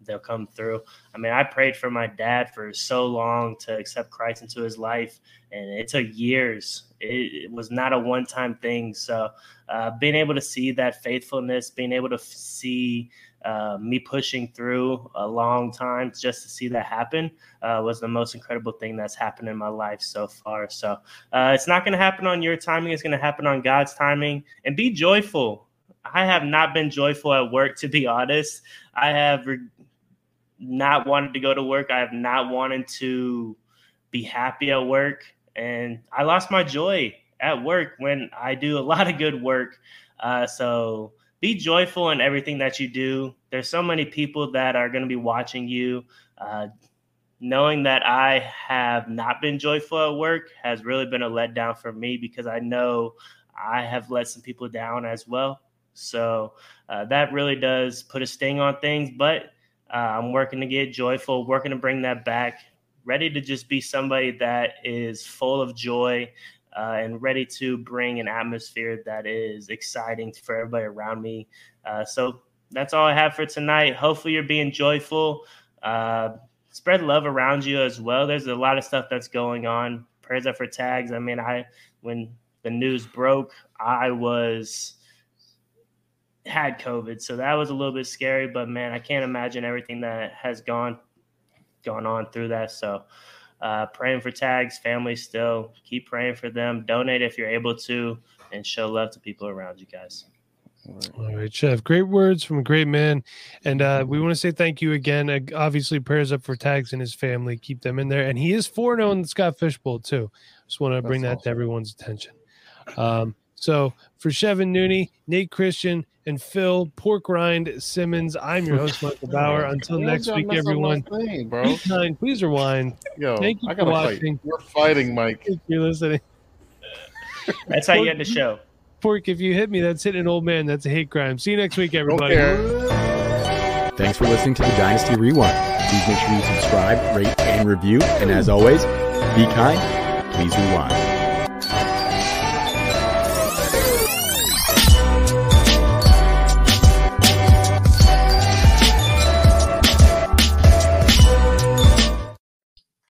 they'll come through. I mean, I prayed for my dad for so long to accept Christ into his life, and it took years. It was not a one-time thing. So being able to see that faithfulness, being able to see me pushing through a long time just to see that happen was the most incredible thing that's happened in my life so far. So it's not going to happen on your timing. It's going to happen on God's timing. And be joyful. I have not been joyful at work, to be honest. I have not wanted to go to work. I have not wanted to be happy at work. And I lost my joy at work when I do a lot of good work. So be joyful in everything that you do. There's so many people that are going to be watching you. Knowing that I have not been joyful at work has really been a letdown for me because I know I have let some people down as well. So that really does put a sting on things, but I'm working to get joyful, working to bring that back, ready to just be somebody that is full of joy and ready to bring an atmosphere that is exciting for everybody around me. So that's all I have for tonight. Hopefully you're being joyful. Spread love around you as well. There's a lot of stuff that's going on. Prayers up for tags. I mean, when the news broke, I had COVID. So that was a little bit scary, but man, I can't imagine everything that has gone on through that. So praying for tags, family still. Keep praying for them. Donate if you're able to, and show love to people around you guys. All right, Chev. Great words from a great man. And we want to say thank you again. Obviously, prayers up for tags and his family. Keep them in there. And he is 4-0 in the Scott Fish Bowl, too. Just want to bring that awesome to everyone's attention. So for Chev Anuni, Nate Christian, and Phil Pork Rind Simmons, I'm your host, Michael Bauer. Until next week, everyone. Be kind, please rewind. Yo, thank you for watching. We're fighting, Mike. Thank you for listening. That's how you end the show. Pork, if you hit me, that's hitting an old man. That's a hate crime. See you next week, everybody. Thanks for listening to the Dynasty Rewind. Please make sure you subscribe, rate, and review. And as always, be kind, please rewind.